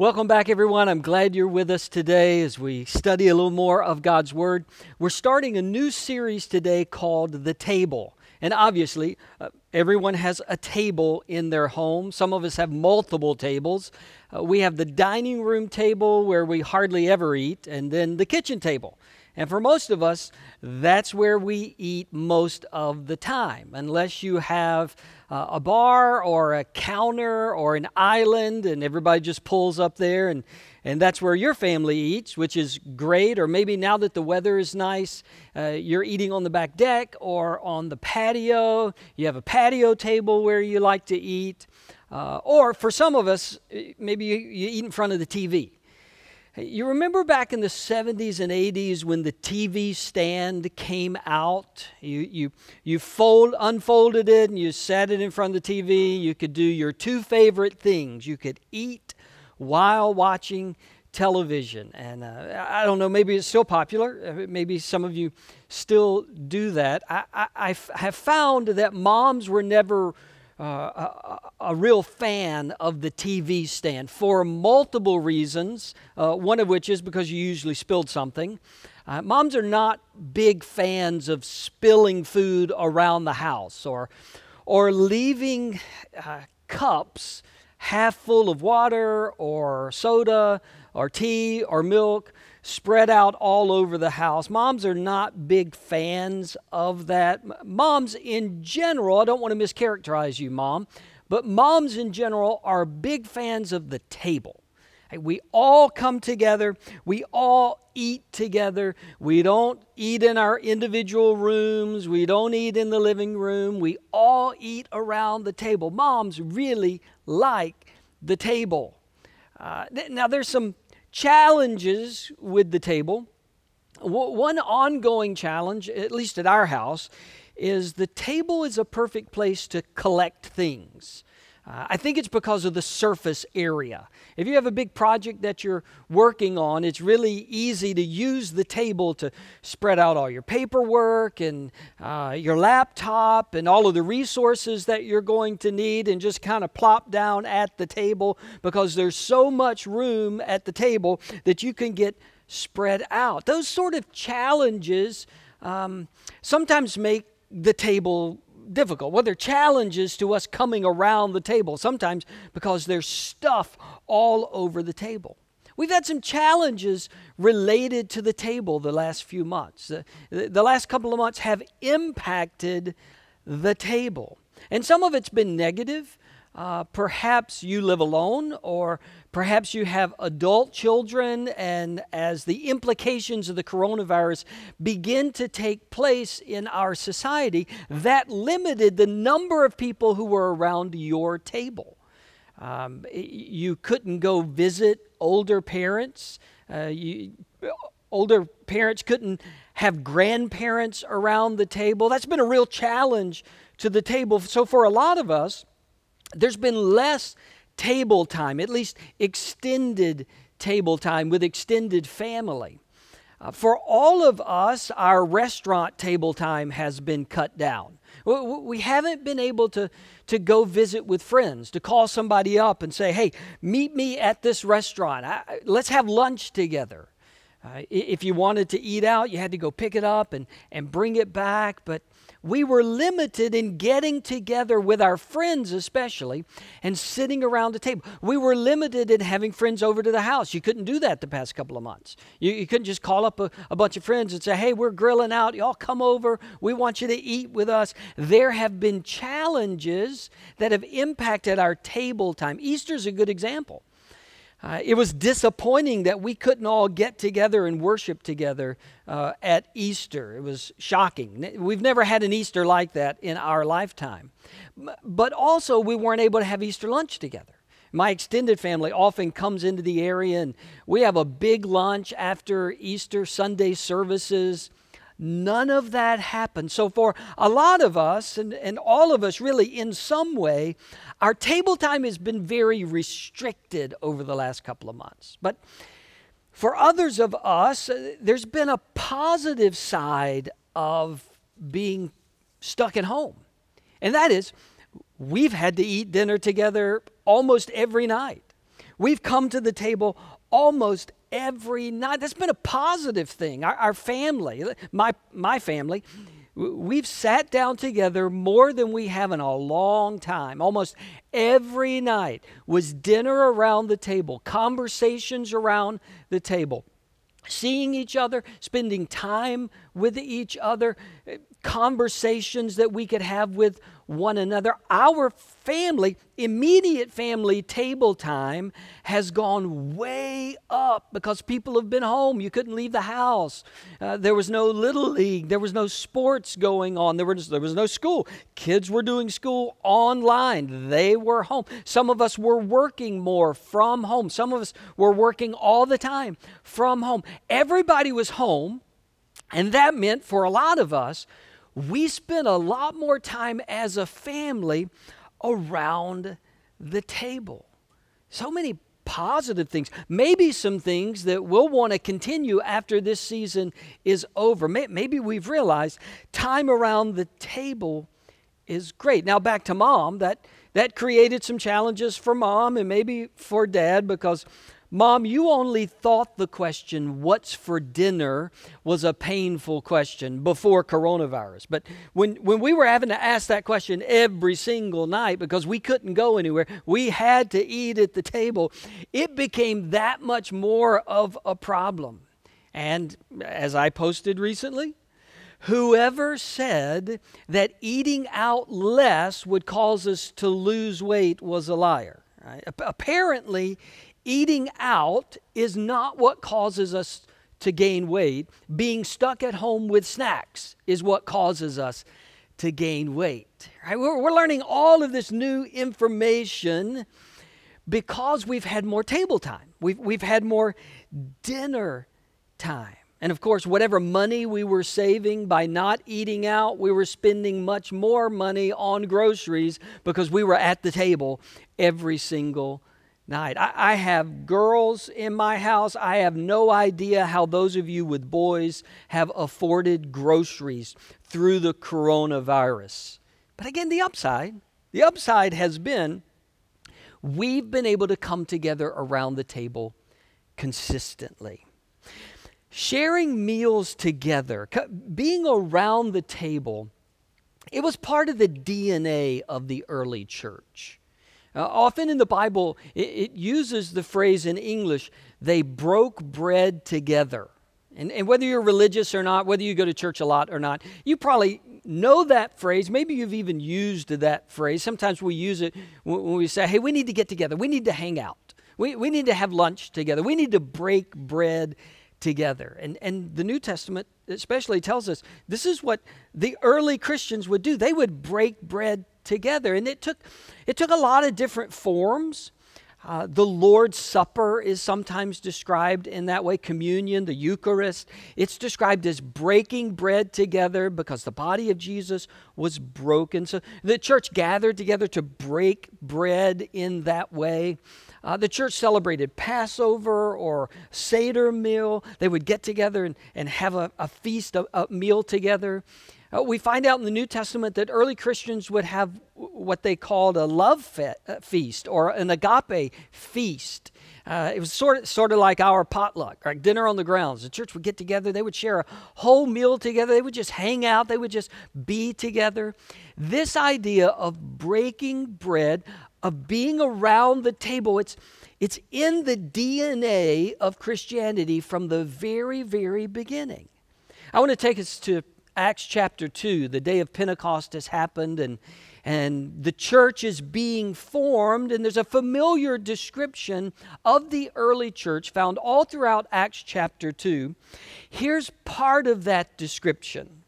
Welcome back, everyone. I'm glad you're with us today as we study a little more of God's Word. We're starting a new series today called The Table. And obviously, everyone has a table in their home. Some of us have multiple tables. We have the dining room table where we hardly ever eat, and then the kitchen table. And for most of us, that's where we eat most of the time, unless you have a bar or a counter or an island and everybody just pulls up there and that's where your family eats, which is great. Or maybe now that the weather is nice, you're eating on the back deck or on the patio. You have a patio table where you like to eat. Or for some of us, maybe you eat in front of the TV. You remember back in the 70s and 80s when the TV stand came out? You unfolded it and you sat it in front of the TV. You could do your two favorite things. You could eat while watching television. And I don't know, maybe it's still popular. Maybe some of you still do that. I have found that moms were never a real fan of the TV stand for multiple reasons, one of which is because you usually spilled something. Moms are not big fans of spilling food around the house or leaving cups half full of water or soda or tea or milk spread out all over the house. Moms are not big fans of that. Moms in general, I don't want to mischaracterize you, Mom, but moms in general are big fans of the table. We all come together. We all eat together. We don't eat in our individual rooms. We don't eat in the living room. We all eat around the table. Moms really like the table. Now, there's some challenges with the table. One ongoing challenge, at least at our house, is the table is a perfect place to collect things. I think it's because of the surface area. If you have a big project that you're working on, it's really easy to use the table to spread out all your paperwork and your laptop and all of the resources that you're going to need and just kind of plop down at the table because there's so much room at the table that you can get spread out. Those sort of challenges sometimes make the table difficult. Well, there are challenges to us coming around the table, sometimes because there's stuff all over the table. We've had some challenges related to the table the last few months. The last couple of months have impacted the table. And some of it's been negative. Perhaps you live alone, or perhaps you have adult children, and as the implications of the coronavirus begin to take place in our society, that limited the number of people who were around your table. You couldn't go visit older parents. Older parents couldn't have grandparents around the table. That's been a real challenge to the table. So for a lot of us, there's been less table time, at least extended table time with extended family. For all of us, our restaurant table time has been cut down. We haven't been able to go visit with friends, to call somebody up and say, hey, meet me at this restaurant. Let's have lunch together. If you wanted to eat out, you had to go pick it up and bring it back. But we were limited in getting together with our friends especially and sitting around the table. We were limited in having friends over to the house. You couldn't do that the past couple of months. You couldn't just call up a bunch of friends and say, hey, we're grilling out. Y'all come over. We want you to eat with us. There have been challenges that have impacted our table time. Easter's a good example. It was disappointing that we couldn't all get together and worship together at Easter. It was shocking. We've never had an Easter like that in our lifetime. But also, we weren't able to have Easter lunch together. My extended family often comes into the area, and we have a big lunch after Easter Sunday services. None of that happened. So for a lot of us, and all of us really in some way, our table time has been very restricted over the last couple of months. But for others of us, there's been a positive side of being stuck at home. And that is, we've had to eat dinner together almost every night. We've come to the table almost every night. That's been a positive thing. Our family, my family, we've sat down together more than we have in a long time. Almost every night was dinner around the table, conversations around the table, seeing each other, spending time with each other, conversations that we could have with one another. Our family, immediate family table time has gone way up because people have been home. You couldn't leave the house. There was no Little League. There was no sports going on. There was no school. Kids were doing school online. They were home. Some of us were working more from home. Some of us were working all the time from home. Everybody was home, and that meant for a lot of us, we spent a lot more time as a family around the table. So many positive things. Maybe some things that we'll want to continue after this season is over. Maybe we've realized time around the table is great. Now back to Mom. That created some challenges for Mom and maybe for Dad, because Mom, you only thought the question, what's for dinner, was a painful question before coronavirus. But when we were having to ask that question every single night because we couldn't go anywhere, we had to eat at the table, it became that much more of a problem. And as I posted recently, whoever said that eating out less would cause us to lose weight was a liar. Right? Apparently, eating out is not what causes us to gain weight. Being stuck at home with snacks is what causes us to gain weight. Right? We're learning all of this new information because we've had more table time. We've had more dinner time. And of course, whatever money we were saving by not eating out, we were spending much more money on groceries because we were at the table every single night. I have girls in my house. I have no idea how those of you with boys have afforded groceries through the coronavirus. But again, the upside has been we've been able to come together around the table consistently. Sharing meals together, being around the table, it was part of the DNA of the early church. Often in the Bible, it uses the phrase in English, they broke bread together. And whether you're religious or not, whether you go to church a lot or not, you probably know that phrase. Maybe you've even used that phrase. Sometimes we use it when we say, hey, we need to get together. We need to hang out. We need to have lunch together. We need to break bread together. And the New Testament especially tells us this is what the early Christians would do. They would break bread together. And it took a lot of different forms. The Lord's Supper is sometimes described in that way. Communion, the Eucharist, it's described as breaking bread together because the body of Jesus was broken. So the church gathered together to break bread in that way. The church celebrated Passover or Seder meal. They would get together and have a feast, a meal together. We find out in the New Testament that early Christians would have what they called a love feast or an agape feast. It was sort of like our potluck, like dinner on the grounds. The church would get together. They would share a whole meal together. They would just hang out. They would just be together. This idea of breaking bread, of being around the table, it's in the DNA of Christianity from the very, very beginning. I want to take us to Acts chapter 2, the day of Pentecost has happened and the church is being formed, and there's a familiar description of the early church found all throughout Acts chapter 2. Here's part of that description.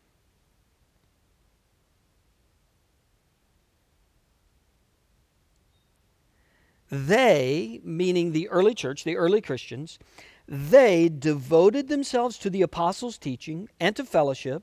They, meaning the early church, the early Christians, they devoted themselves to the apostles' teaching and to fellowship,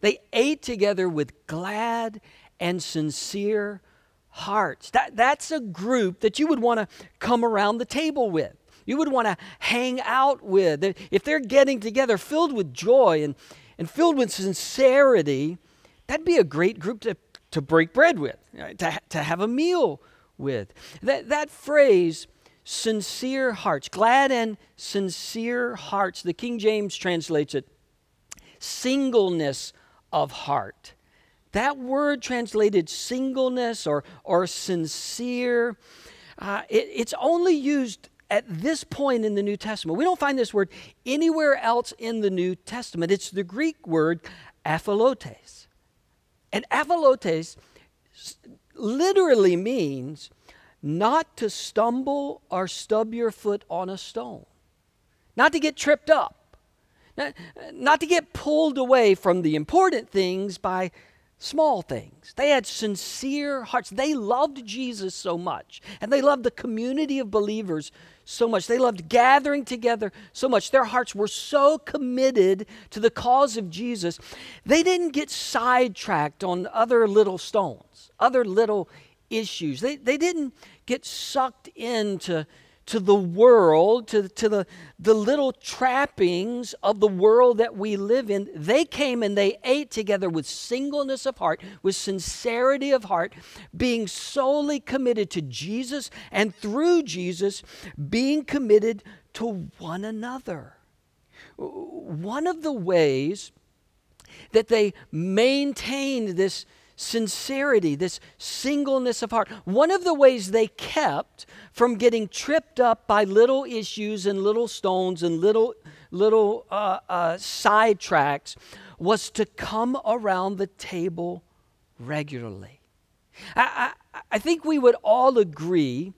They ate together with glad and sincere hearts. That's a group that you would want to come around the table with. You would want to hang out with. If they're getting together filled with joy and filled with sincerity, that'd be a great group to break bread with, to have a meal with. That phrase, sincere hearts, glad and sincere hearts, the King James translates it, singleness of heart. That word translated singleness or sincere, it's only used at this point in the New Testament. We don't find this word anywhere else in the New Testament. It's the Greek word aphelotes. And aphelotes literally means not to stumble or stub your foot on a stone, not to get tripped up, not to get pulled away from the important things by small things. They had sincere hearts. They loved Jesus so much, and they loved the community of believers so much. They loved gathering together so much. Their hearts were so committed to the cause of Jesus. They didn't get sidetracked on other little stones, other little issues. They didn't get sucked into the world, to the little trappings of the world that we live in. They came and they ate together with singleness of heart, with sincerity of heart, being solely committed to Jesus, and through Jesus, being committed to one another. One of the ways that they maintained this sincerity, this singleness of heart, one of the ways they kept from getting tripped up by little issues and little stones and little sidetracks was to come around the table regularly. I think we would all agree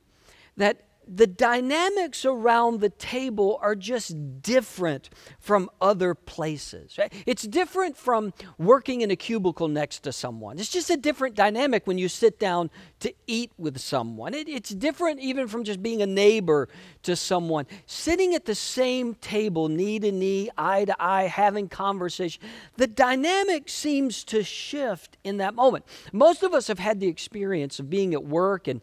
that the dynamics around the table are just different from other places, right? It's different from working in a cubicle next to someone. It's just a different dynamic when you sit down to eat with someone. It's different even from just being a neighbor to someone. Sitting at the same table, knee to knee, eye to eye, having conversation, the dynamic seems to shift in that moment. Most of us have had the experience of being at work and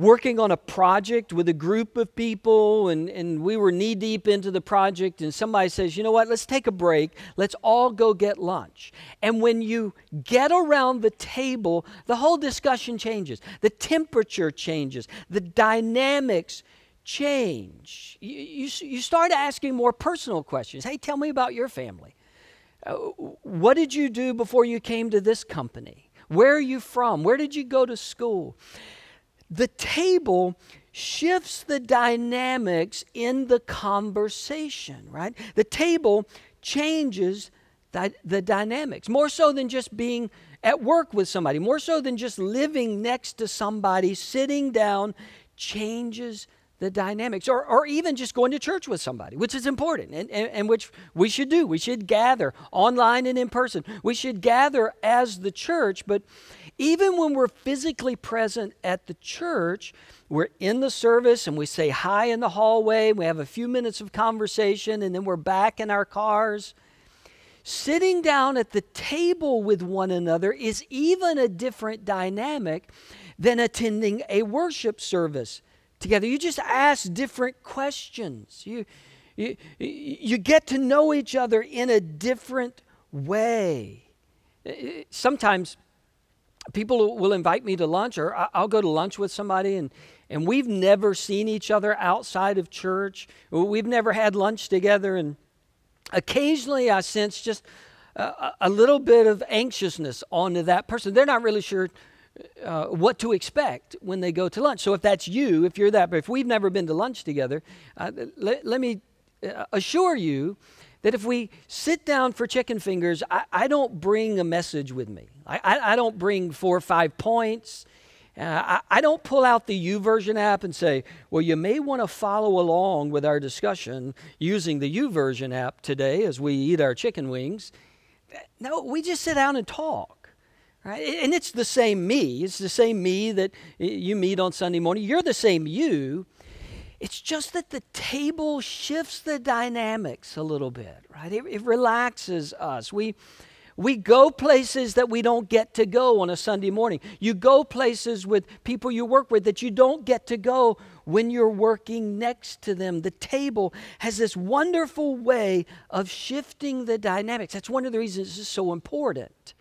working on a project with a group of people, and we were knee-deep into the project, and somebody says, you know what, let's take a break. Let's all go get lunch. And when you get around the table, the whole discussion changes. The temperature changes. The dynamics change. You start asking more personal questions. Hey, tell me about your family. What did you do before you came to this company? Where are you from? Where did you go to school? The table shifts the dynamics in the conversation, right? The table changes the dynamics, more so than just being at work with somebody, more so than just living next to somebody. Sitting down changes the dynamics, or even just going to church with somebody, which is important and which we should do. We should gather online and in person. We should gather as the church, but even when we're physically present at the church, we're in the service and we say hi in the hallway, we have a few minutes of conversation, and then we're back in our cars. Sitting down at the table with one another is even a different dynamic than attending a worship service together. You just ask different questions. You get to know each other in a different way. Sometimes people will invite me to lunch, or I'll go to lunch with somebody, and we've never seen each other outside of church. We've never had lunch together, and occasionally I sense just a little bit of anxiousness onto that person. They're not really sure what to expect when they go to lunch. So if that's you, if you're that, but if we've never been to lunch together, let me assure you that if we sit down for chicken fingers, I don't bring a message with me. I don't bring 4 or 5 points. I don't pull out the YouVersion app and say, well, you may want to follow along with our discussion using the YouVersion app today as we eat our chicken wings. No, we just sit down and talk. Right? And it's the same me. It's the same me that you meet on Sunday morning. You're the same you. It's just that the table shifts the dynamics a little bit, right? It relaxes us. We go places that we don't get to go on a Sunday morning. You go places with people you work with that you don't get to go when you're working next to them. The table has this wonderful way of shifting the dynamics. That's one of the reasons this is so important,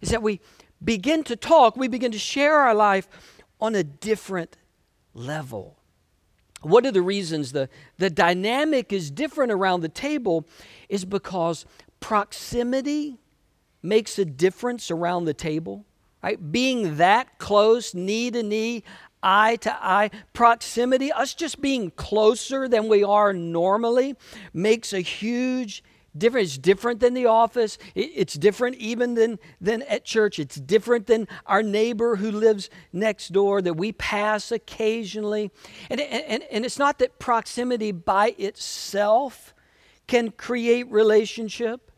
is that we begin to talk, we begin to share our life on a different level. One of the reasons the dynamic is different around the table is because proximity makes a difference around the table, right? Being that close, knee to knee, eye to eye, proximity, us just being closer than we are normally makes a huge difference. It's different than the office. It's different even than at church. It's different than our neighbor who lives next door that we pass occasionally. And it's not that proximity by itself can create relationship,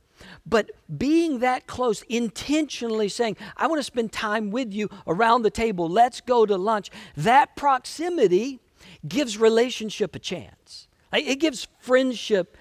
but being that close, intentionally saying, I want to spend time with you around the table. Let's go to lunch. That proximity gives relationship a chance. It gives friendship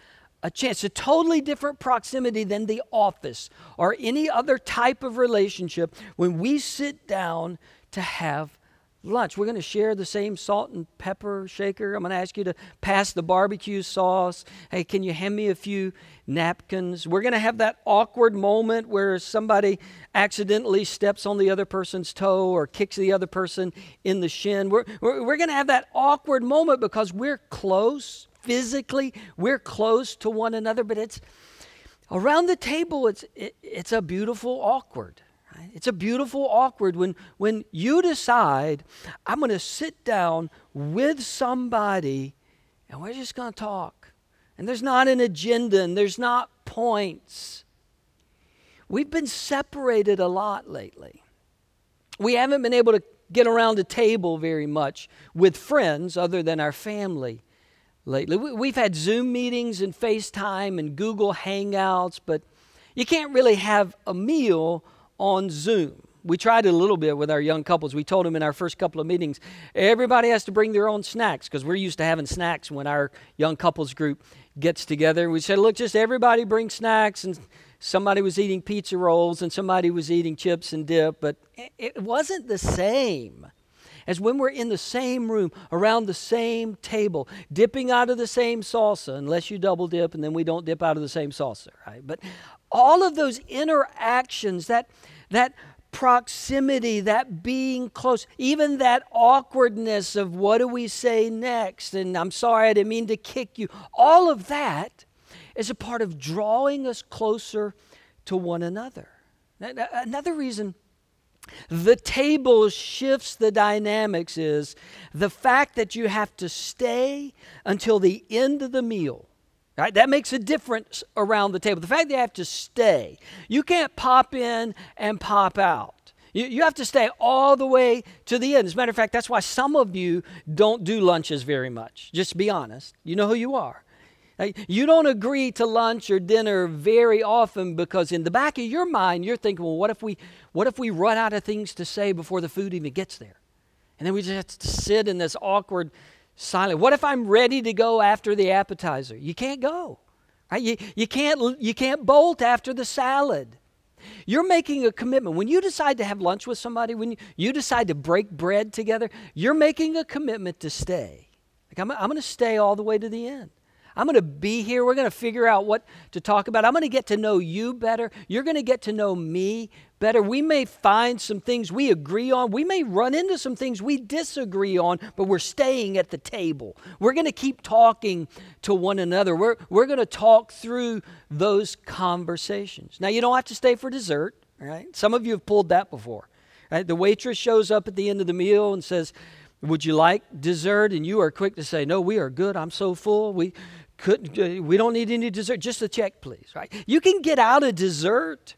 a chance. A totally different proximity than the office or any other type of relationship when we sit down to have lunch. We're going to share the same salt and pepper shaker. I'm going to ask you to pass the barbecue sauce. Hey, can you hand me a few napkins? We're going to have that awkward moment where somebody accidentally steps on the other person's toe or kicks the other person in the shin. We're going to have that awkward moment because we're close physically. We're close to one another, but it's around the table. It's a beautiful awkward. It's a beautiful awkward when you decide, I'm going to sit down with somebody and we're just going to talk. And there's not an agenda and there's not points. We've been separated a lot lately. We haven't been able to get around the table very much with friends other than our family lately. We've had Zoom meetings and FaceTime and Google Hangouts, but you can't really have a meal on Zoom. We tried it a little bit with our young couples. We told them in our first couple of meetings, everybody has to bring their own snacks because we're used to having snacks when our young couples group gets together. We said, look, just everybody bring snacks. And somebody was eating pizza rolls and somebody was eating chips and dip, but it wasn't the same as when we're in the same room, around the same table, dipping out of the same salsa, unless you double dip, and then we don't dip out of the same salsa, right? But all of those interactions, that proximity, that being close, even that awkwardness of what do we say next, and I'm sorry, I didn't mean to kick you, all of that is a part of drawing us closer to one another. Another reason the table shifts the dynamics is the fact that you have to stay until the end of the meal. Right? That makes a difference around the table. The fact that you have to stay. You can't pop in and pop out. You have to stay all the way to the end. As a matter of fact, that's why some of you don't do lunches very much. Just be honest. You know who you are. You don't agree to lunch or dinner very often because in the back of your mind, you're thinking, well, what if we run out of things to say before the food even gets there? And then we just have to sit in this awkward silent. What if I'm ready to go after the appetizer? You can't go. Right? You can't bolt after the salad. You're making a commitment. When you decide to have lunch with somebody, when you decide to break bread together, you're making a commitment to stay. Like I'm going to stay all the way to the end. I'm going to be here. We're going to figure out what to talk about. I'm going to get to know you better. You're going to get to know me better. We may find some things we agree on. We may run into some things we disagree on, but we're staying at the table. We're going to keep talking to one another. We're going to talk through those conversations. Now, you don't have to stay for dessert, right? Some of you have pulled that before. Right? The waitress shows up at the end of the meal and says, would you like dessert? And you are quick to say, no, we are good. I'm so full. We don't need any dessert. Just a check, please, right? You can get out a dessert,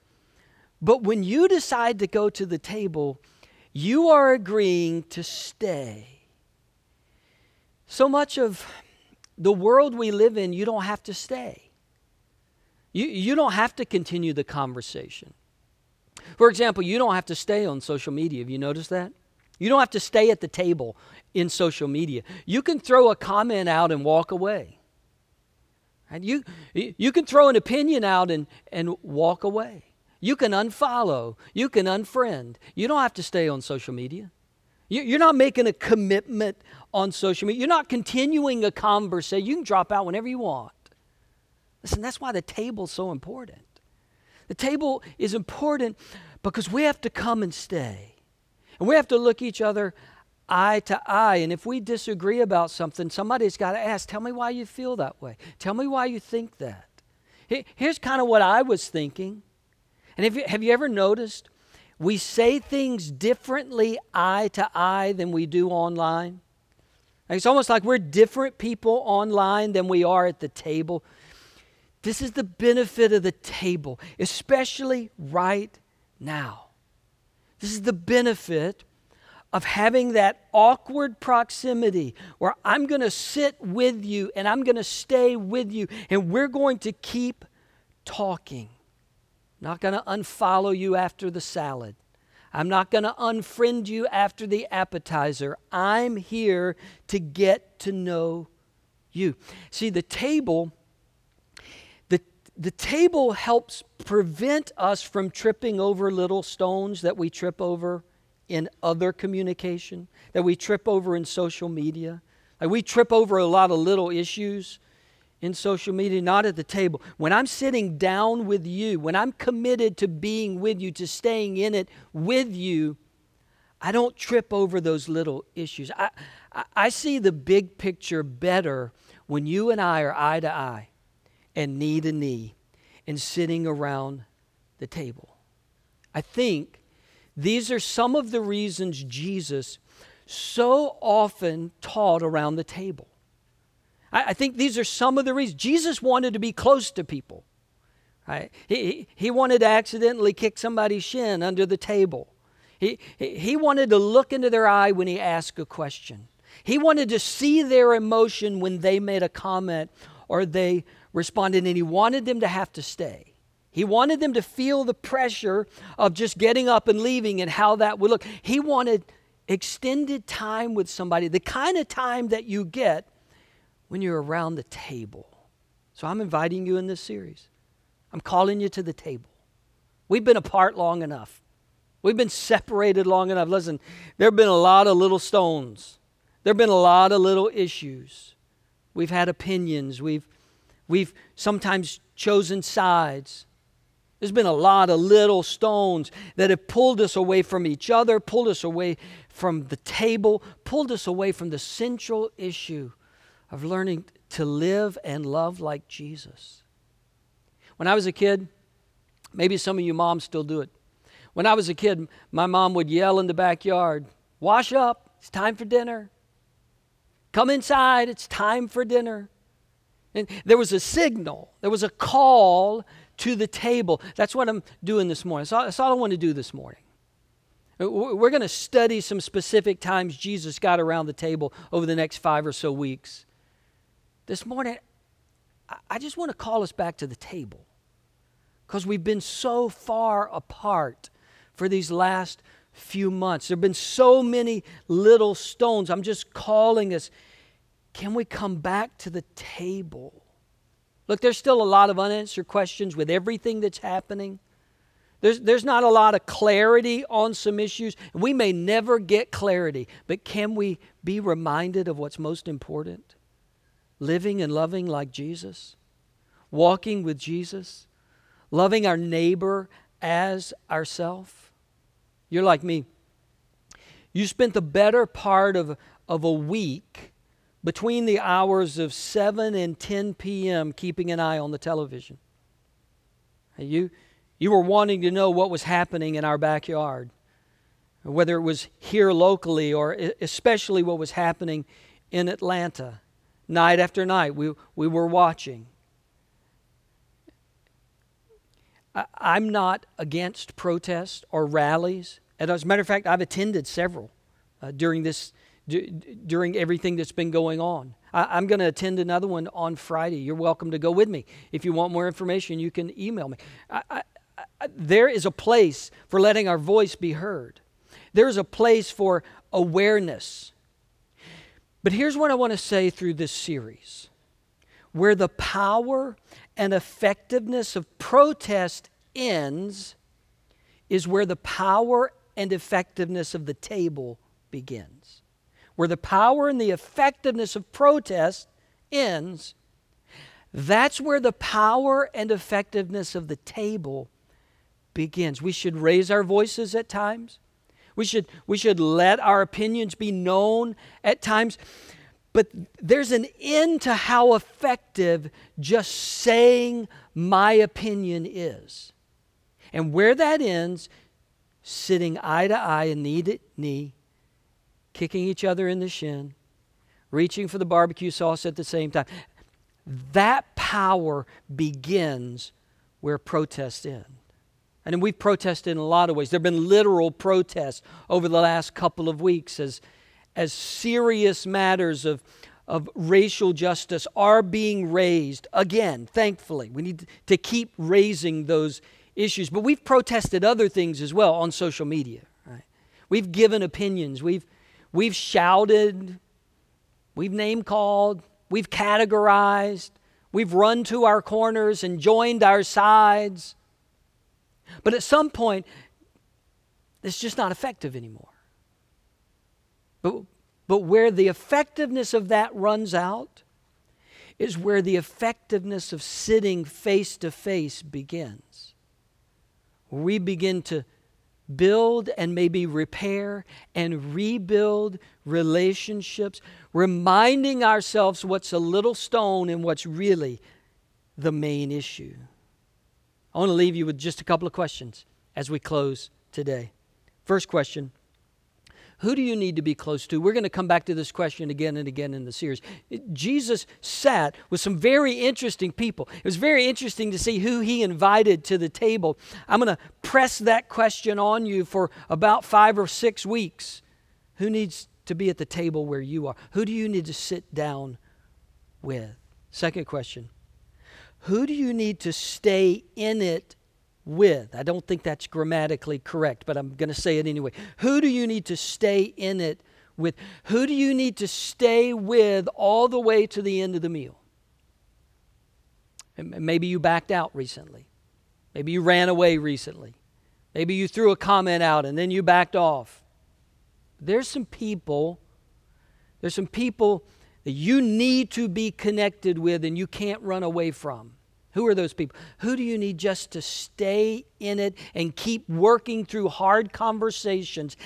but when you decide to go to the table, you are agreeing to stay. So much of the world we live in, you don't have to stay. You don't have to continue the conversation. For example, you don't have to stay on social media. Have you noticed that? You don't have to stay at the table in social media. You can throw a comment out and walk away. And you can throw an opinion out and walk away. You can unfollow. You can unfriend. You don't have to stay on social media. You're not making a commitment on social media. You're not continuing a conversation. You can drop out whenever you want. Listen, that's why the table's so important. The table is important because we have to come and stay. And we have to look each other eye to eye. And if we disagree about something, somebody's got to ask, tell me why you feel that way. Tell me why you think that. Here's kind of what I was thinking. And have you ever noticed we say things differently eye to eye than we do online? It's almost like we're different people online than we are at the table. This is the benefit of the table, especially right now. This is the benefit of having that awkward proximity where I'm going to sit with you and I'm going to stay with you and we're going to keep talking. I'm not going to unfollow you after the salad. I'm not going to unfriend you after the appetizer. I'm here to get to know you. See, the table helps prevent us from tripping over little stones that we trip over in other communication, that we trip over in social media. Like we trip over a lot of little issues in social media, not at the table. When I'm sitting down with you, when I'm committed to being with you, to staying in it with you, I don't trip over those little issues. I see the big picture better when you and I are eye to eye and knee to knee and sitting around the table. I think these are some of the reasons Jesus so often taught around the table. I think these are some of the reasons. Jesus wanted to be close to people. Right? He wanted to accidentally kick somebody's shin under the table. He wanted to look into their eye when he asked a question. He wanted to see their emotion when they made a comment or they responded, and he wanted them to have to stay. He wanted them to feel the pressure of just getting up and leaving and how that would look. He wanted extended time with somebody, the kind of time that you get when you're around the table. So I'm inviting you in this series. I'm calling you to the table. We've been apart long enough. We've been separated long enough. Listen, there have been a lot of little stones. There have been a lot of little issues. We've had opinions. We've sometimes chosen sides. There's been a lot of little stones that have pulled us away from each other, pulled us away from the table, pulled us away from the central issue of learning to live and love like Jesus. When I was a kid, maybe some of you moms still do it. When I was a kid, my mom would yell in the backyard, "Wash up, it's time for dinner. Come inside, it's time for dinner." And there was a signal. There was a call to the table. That's what I'm doing this morning. That's all I want to do this morning. We're going to study some specific times Jesus got around the table over the next 5 or so weeks. This morning, I just want to call us back to the table because we've been so far apart for these last few months. There have been so many little stones. I'm just calling us. Can we come back to the table? Look, there's still a lot of unanswered questions with everything that's happening. There's not a lot of clarity on some issues. We may never get clarity, but can we be reminded of what's most important? Living and loving like Jesus. Walking with Jesus. Loving our neighbor as ourselves. You're like me. You spent the better part of a week between the hours of 7 and 10 p.m. keeping an eye on the television. You were wanting to know what was happening in our backyard, whether it was here locally or especially what was happening in Atlanta. Night after night, we were watching. I'm not against protests or rallies. As a matter of fact, I've attended several during everything that's been going on. I'm going to attend another one on Friday. You're welcome to go with me. If you want more information, you can email me. I, I, there is a place for letting our voice be heard. There is a place for awareness. But here's what I want to say through this series. Where the power and effectiveness of protest ends is where the power and effectiveness of the table begins. Where the power and the effectiveness of protest ends, that's where the power and effectiveness of the table begins. We should raise our voices at times. We should let our opinions be known at times. But there's an end to how effective just saying my opinion is. And where that ends, sitting eye to eye and knee to knee, kicking each other in the shin, reaching for the barbecue sauce at the same time. That power begins where protests end. And we've protested in a lot of ways. There have been literal protests over the last couple of weeks as serious matters of racial justice are being raised again, thankfully. We need to keep raising those issues. But we've protested other things as well on social media. Right? We've given opinions. We've shouted. We've name-called. We've categorized. We've run to our corners and joined our sides. But at some point, it's just not effective anymore. But where the effectiveness of that runs out is where the effectiveness of sitting face to face begins. We begin to build and maybe repair and rebuild relationships, reminding ourselves what's a little stone and what's really the main issue. I want to leave you with just a couple of questions as we close today. First question. Who do you need to be close to? We're going to come back to this question again and again in the series. Jesus sat with some very interesting people. It was very interesting to see who he invited to the table. I'm going to press that question on you for about 5 or 6 weeks. Who needs to be at the table where you are? Who do you need to sit down with? Second question, who do you need to stay in it with? I don't think that's grammatically correct, but I'm going to say it anyway. Who do you need to stay in it with? Who do you need to stay with all the way to the end of the meal? And maybe you backed out recently. Maybe you ran away recently. Maybe you threw a comment out and then you backed off. There's some people that you need to be connected with and you can't run away from. Who are those people? Who do you need just to stay in it and keep working through hard conversations,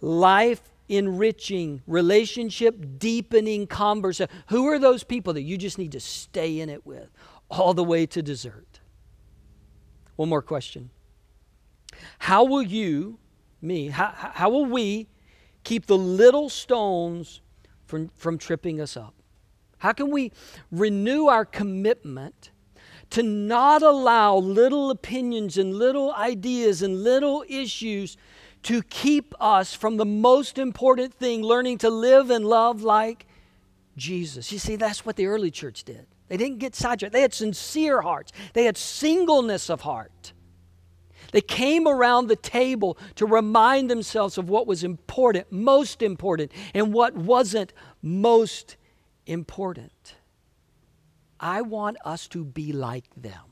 life-enriching, relationship-deepening conversations? Who are those people that you just need to stay in it with all the way to dessert? One more question. How will you, me, how will we keep the little stones from tripping us up? How can we renew our commitment to not allow little opinions and little ideas and little issues to keep us from the most important thing, learning to live and love like Jesus? You see, that's what the early church did. They didn't get sidetracked. They had sincere hearts. They had singleness of heart. They came around the table to remind themselves of what was important, most important, and what wasn't most important. I want us to be like them.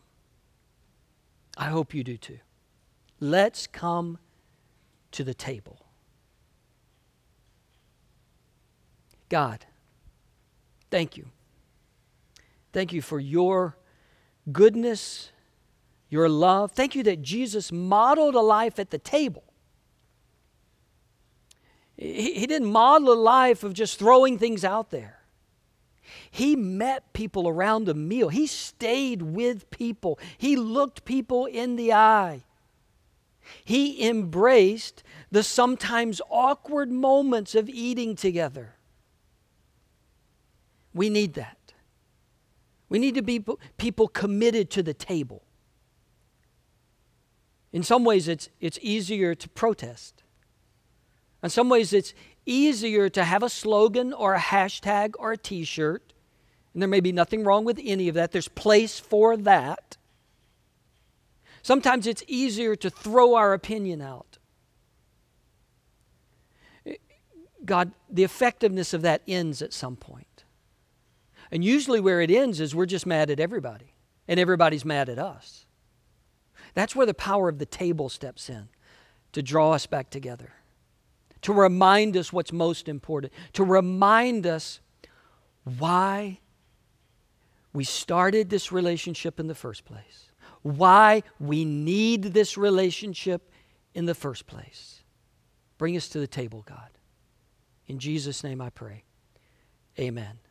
I hope you do too. Let's come to the table. God, thank you. Thank you for your goodness, your love. Thank you that Jesus modeled a life at the table. He didn't model a life of just throwing things out there. He met people around a meal. He stayed with people. He looked people in the eye. He embraced the sometimes awkward moments of eating together. We need that. We need to be people committed to the table. In some ways, it's easier to protest. In some ways, it's easier to have a slogan or a hashtag or a t-shirt. And there may be nothing wrong with any of that. There's place for that. Sometimes it's easier to throw our opinion out. God, the effectiveness of that ends at some point. And usually where it ends is we're just mad at everybody, and everybody's mad at us. That's where the power of the table steps in, to draw us back together, to remind us what's most important, to remind us why we started this relationship in the first place, why we need this relationship in the first place. Bring us to the table, God. In Jesus' name I pray. Amen.